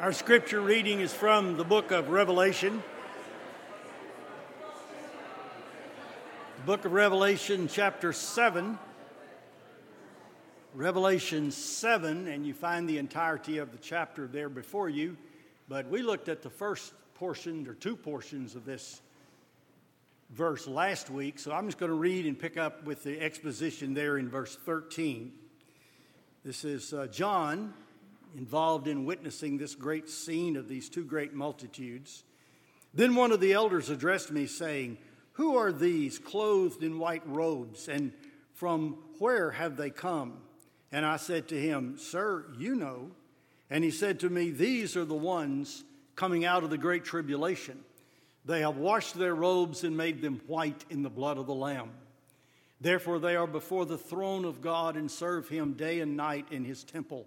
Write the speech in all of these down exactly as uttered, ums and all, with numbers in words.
Our scripture reading is from the book of Revelation. The book of Revelation, chapter seven. Revelation seven, and you find the entirety of the chapter there before you. But we looked at the first portion, or two portions of this verse last week. So I'm just going to read and pick up with the exposition there in verse thirteen. This is uh, John, involved in witnessing this great scene of these two great multitudes. Then one of the elders addressed me, saying, "Who are these clothed in white robes, and from where have they come?" And I said to him, "Sir, you know." And he said to me, "These are the ones coming out of the great tribulation. They have washed their robes and made them white in the blood of the Lamb. Therefore they are before the throne of God and serve him day and night in his temple.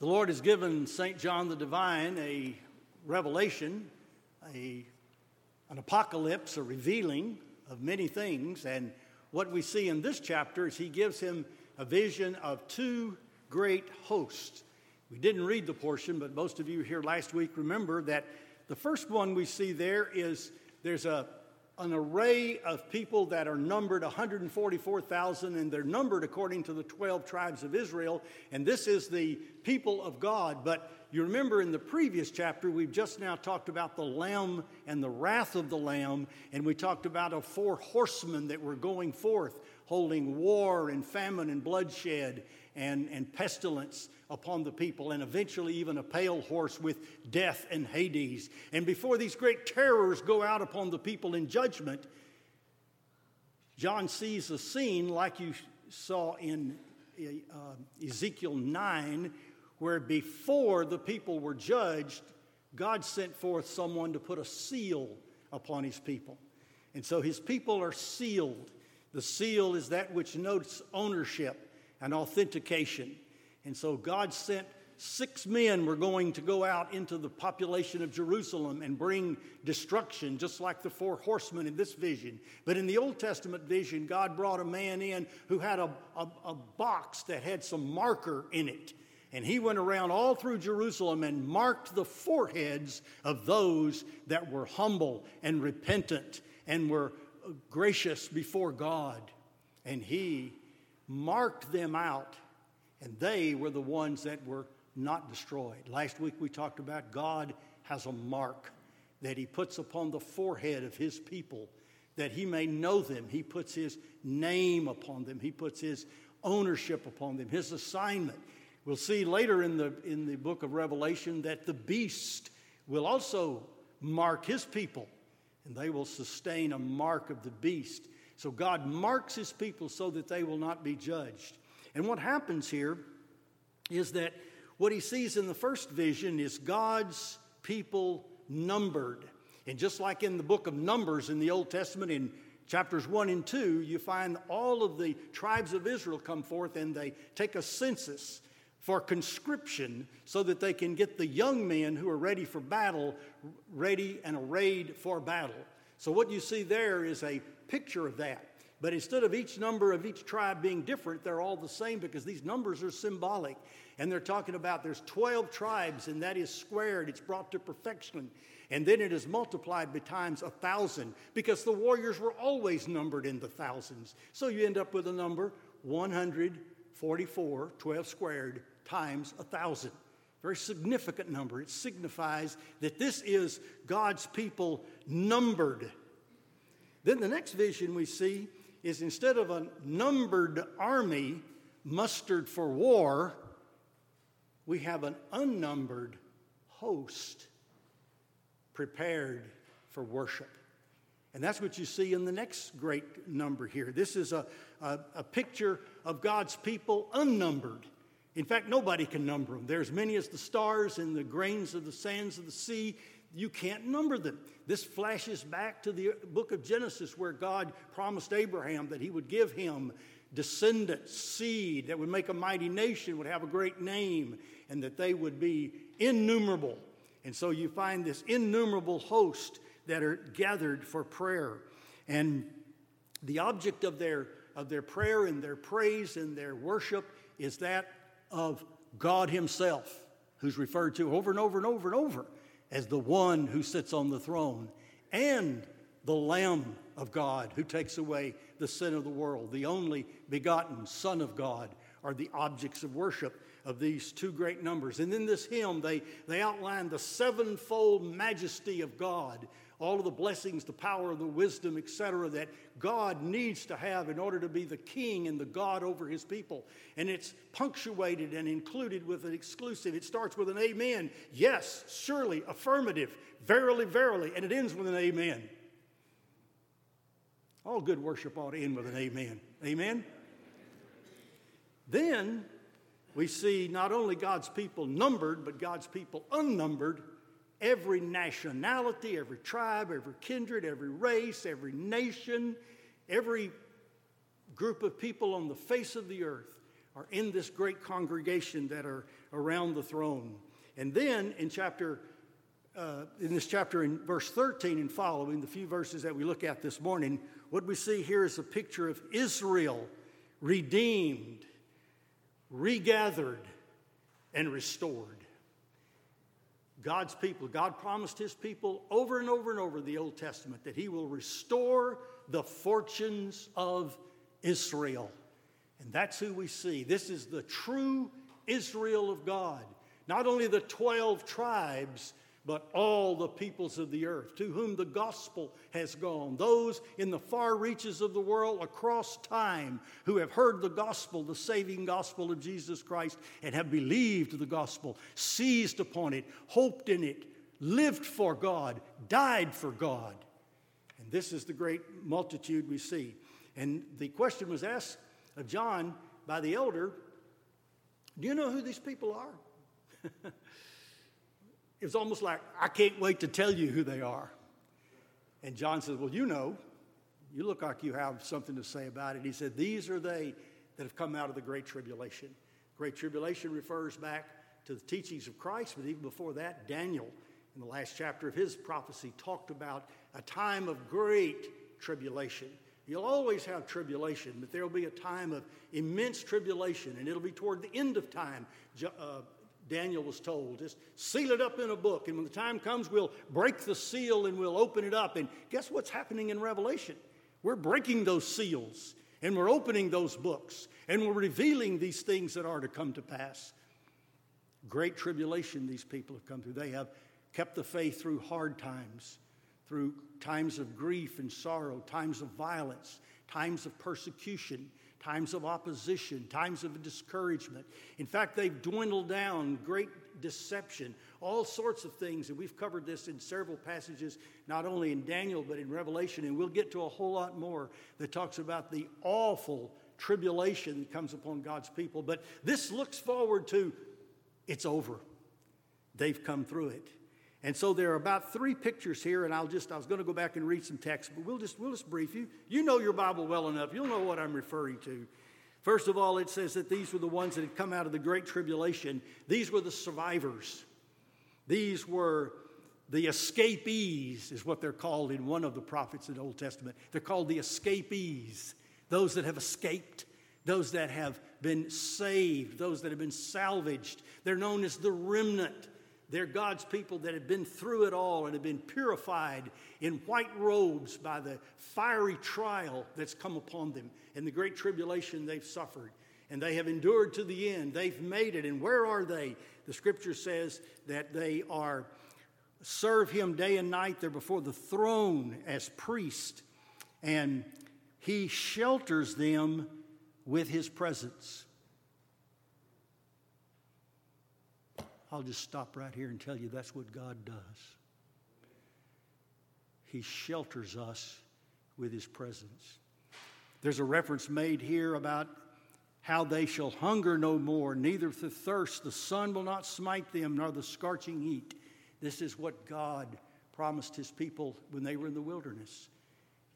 The Lord has given Saint John the Divine a revelation, a, an apocalypse, a revealing of many things. And what we see in this chapter is he gives him a vision of two great hosts. We didn't read the portion, but most of you here last week remember that the first one we see there is there's a, an array of people that are numbered one hundred forty-four thousand, and they're numbered according to the twelve tribes of Israel, and this is the people of God. But you remember in the previous chapter, we've just now talked about the Lamb and the wrath of the Lamb, and we talked about a four horsemen that were going forth, holding war and famine and bloodshed and, and pestilence upon the people, and eventually even a pale horse with death and Hades. And before these great terrors go out upon the people in judgment, John sees a scene like you saw in uh, Ezekiel nine, where before the people were judged, God sent forth someone to put a seal upon his people. And so his people are sealed. The seal is that which notes ownership and authentication. And so God sent six men were going to go out into the population of Jerusalem and bring destruction, just like the four horsemen in this vision. But in the Old Testament vision, God brought a man in who had a, a, a box that had some marker in it. And he went around all through Jerusalem and marked the foreheads of those that were humble and repentant and were gracious before God. And he marked them out, and they were the ones that were not destroyed. Last week we talked about God has a mark that he puts upon the forehead of his people, that he may know them. He puts his name upon them. He puts his ownership upon them, his assignment. We'll see later in the in the book of Revelation that the beast will also mark his people, and they will sustain a mark of the beast. So God marks his people so that they will not be judged. And what happens here is that what he sees in the first vision is God's people numbered. And just like in the book of Numbers in the Old Testament, in chapters one and two, you find all of the tribes of Israel come forth and they take a census for conscription so that they can get the young men who are ready for battle ready and arrayed for battle. So what you see there is a picture of that. But instead of each number of each tribe being different, they're all the same because these numbers are symbolic. And they're talking about there's twelve tribes, and that is squared. It's brought to perfection. And then it is multiplied by times a thousand because the warriors were always numbered in the thousands. So you end up with a number one hundred forty-four, twelve squared, times a thousand. Very significant number. It signifies that this is God's people numbered. Then the next vision we see is instead of a numbered army mustered for war, we have an unnumbered host prepared for worship. And that's what you see in the next great number here. This is a, a, a picture of God's people unnumbered. In fact, nobody can number them. They're as many as the stars and the grains of the sands of the sea. You can't number them. This flashes back to the book of Genesis where God promised Abraham that he would give him descendants, seed that would make a mighty nation, would have a great name, and that they would be innumerable. And so you find this innumerable host that are gathered for prayer. And the object of their, of their prayer and their praise and their worship is that of God himself, who's referred to over and over and over and over as the one who sits on the throne, and the Lamb of God who takes away the sin of the world, the only begotten Son of God, are the objects of worship of these two great numbers. And in this hymn, they, they outline the sevenfold majesty of God, all of the blessings, the power, the wisdom, et cetera, that God needs to have in order to be the king and the God over his people. And it's punctuated and included with an exclusive. It starts with an amen, yes, surely, affirmative, verily, verily, and it ends with an amen. All good worship ought to end with an amen. Amen? Then we see not only God's people numbered, but God's people unnumbered. Every nationality, every tribe, every kindred, every race, every nation, every group of people on the face of the earth are in this great congregation that are around the throne. And then in chapter, uh, in this chapter in verse thirteen and following, the few verses that we look at this morning, what we see here is a picture of Israel redeemed, regathered, and restored. God's people, God promised his people over and over and over in the Old Testament that he will restore the fortunes of Israel. And that's who we see. This is the true Israel of God. Not only the twelve tribes, but all the peoples of the earth to whom the gospel has gone. Those in the far reaches of the world across time who have heard the gospel, the saving gospel of Jesus Christ, and have believed the gospel, seized upon it, hoped in it, lived for God, died for God. And this is the great multitude we see. And the question was asked of John by the elder, do you know who these people are? It's almost like, I can't wait to tell you who they are. And John says, well, you know, you look like you have something to say about it. He said, these are they that have come out of the Great Tribulation. Great Tribulation refers back to the teachings of Christ, but even before that, Daniel, in the last chapter of his prophecy, talked about a time of great tribulation. You'll always have tribulation, but there will be a time of immense tribulation, and it'll be toward the end of time. Uh, Daniel was told, just seal it up in a book, and when the time comes, we'll break the seal and we'll open it up. And guess what's happening in Revelation? We're breaking those seals, and we're opening those books, and we're revealing these things that are to come to pass. Great tribulation these people have come through. They have kept the faith through hard times, through times of grief and sorrow, times of violence, times of persecution, times of opposition, times of discouragement. In fact, they've dwindled down, great deception, all sorts of things. And we've covered this in several passages, not only in Daniel, but in Revelation. And we'll get to a whole lot more that talks about the awful tribulation that comes upon God's people. But this looks forward to, it's over. They've come through it. And so there are about three pictures here, and I'll just—I was going to go back and read some text, but we'll just—we'll just brief you. You know your Bible well enough; you'll know what I'm referring to. First of all, it says that these were the ones that had come out of the Great Tribulation. These were the survivors. These were the escapees, is what they're called in one of the prophets in the Old Testament. They're called the escapees, those that have escaped, those that have been saved, those that have been salvaged. They're known as the remnant. They're God's people that have been through it all and have been purified in white robes by the fiery trial that's come upon them and the great tribulation they've suffered. And they have endured to the end. They've made it. And where are they? The scripture says that they are serve him day and night. They're before the throne as priest. And he shelters them with his presence. I'll just stop right here and tell you that's what God does. He shelters us with his presence. There's a reference made here about how they shall hunger no more, neither the thirst, the sun will not smite them, nor the scorching heat. This is what God promised his people when they were in the wilderness.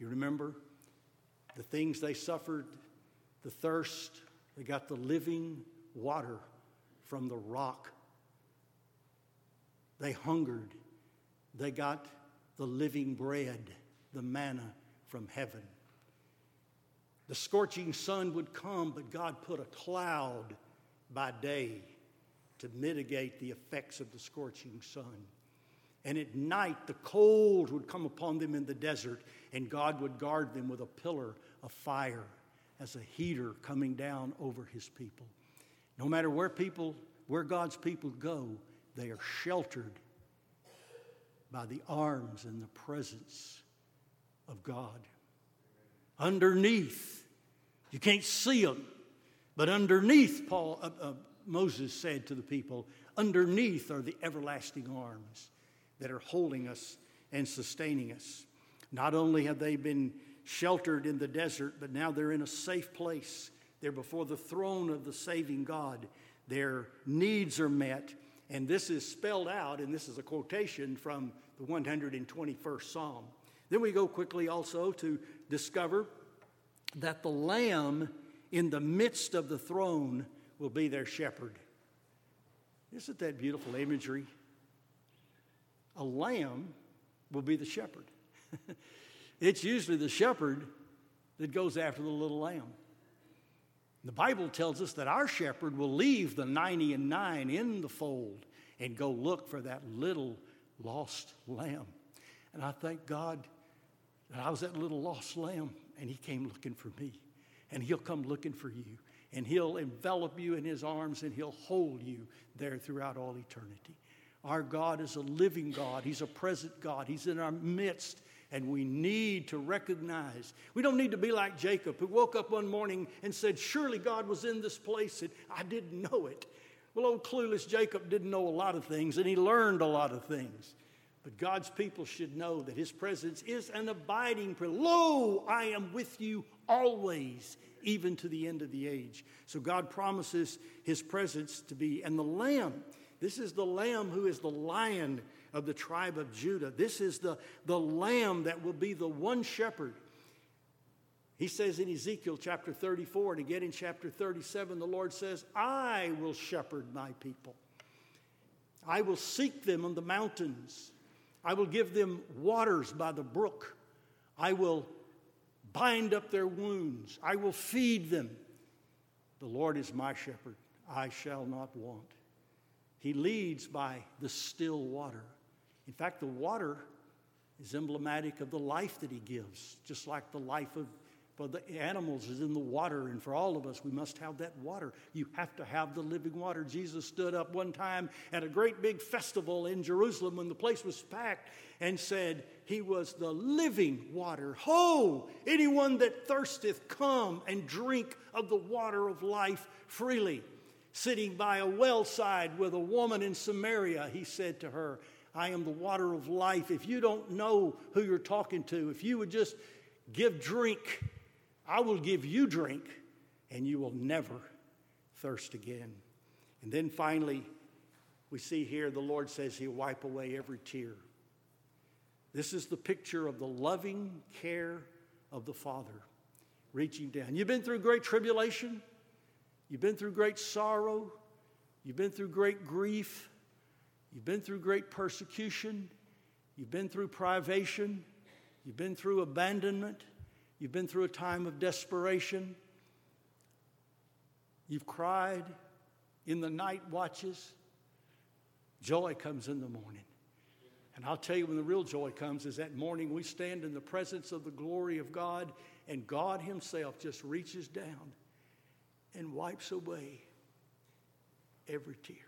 You remember the things they suffered, the thirst, they got the living water from the rock. They hungered. They got the living bread, the manna from heaven. The scorching sun would come, but God put a cloud by day to mitigate the effects of the scorching sun. And at night, the cold would come upon them in the desert, and God would guard them with a pillar of fire as a heater coming down over his people. No matter where people, where God's people go, they are sheltered by the arms and the presence of God. Underneath, you can't see them, but underneath, Paul, uh, uh, Moses said to the people, underneath are the everlasting arms that are holding us and sustaining us. Not only have they been sheltered in the desert, but now they're in a safe place. They're before the throne of the saving God. Their needs are met, and this is spelled out, and this is a quotation from the one hundred twenty-first Psalm. Then we go quickly also to discover that the Lamb in the midst of the throne will be their shepherd. Isn't that beautiful imagery? A lamb will be the shepherd. It's usually the shepherd that goes after the little lamb. The Bible tells us that our shepherd will leave the ninety and nine in the fold and go look for that little lost lamb. And I thank God that I was that little lost lamb, and he came looking for me. And he'll come looking for you. And he'll envelop you in his arms, and he'll hold you there throughout all eternity. Our God is a living God. He's a present God. He's in our midst, and we need to recognize. We don't need to be like Jacob, who woke up one morning and said, surely God was in this place, and I didn't know it. Well, old clueless Jacob didn't know a lot of things, and he learned a lot of things. But God's people should know that his presence is an abiding prayer. Lo, I am with you always, even to the end of the age. So God promises his presence to be. And the Lamb, this is the Lamb who is the Lion of the tribe of Judah. This is the, the Lamb that will be the one shepherd. He says in Ezekiel chapter thirty-four, and again in chapter thirty-seven, the Lord says, I will shepherd my people. I will seek them on the mountains. I will give them waters by the brook. I will bind up their wounds. I will feed them. The Lord is my shepherd. I shall not want. He leads by the still water. In fact, the water is emblematic of the life that he gives, just like the life of for the animals is in the water, and for all of us, we must have that water. You have to have the living water. Jesus stood up one time at a great big festival in Jerusalem when the place was packed and said he was the living water. Ho! Anyone that thirsteth, come and drink of the water of life freely. Sitting by a wellside with a woman in Samaria, he said to her, I am the water of life. If you don't know who you're talking to, if you would just give drink, I will give you drink, and you will never thirst again. And then finally, we see here the Lord says he'll wipe away every tear. This is the picture of the loving care of the Father reaching down. You've been through great tribulation. You've been through great sorrow. You've been through great grief. You've been through great persecution. You've been through privation. You've been through abandonment. You've been through a time of desperation. You've cried in the night watches. Joy comes in the morning. And I'll tell you when the real joy comes is that morning we stand in the presence of the glory of God, and God himself just reaches down and wipes away every tear.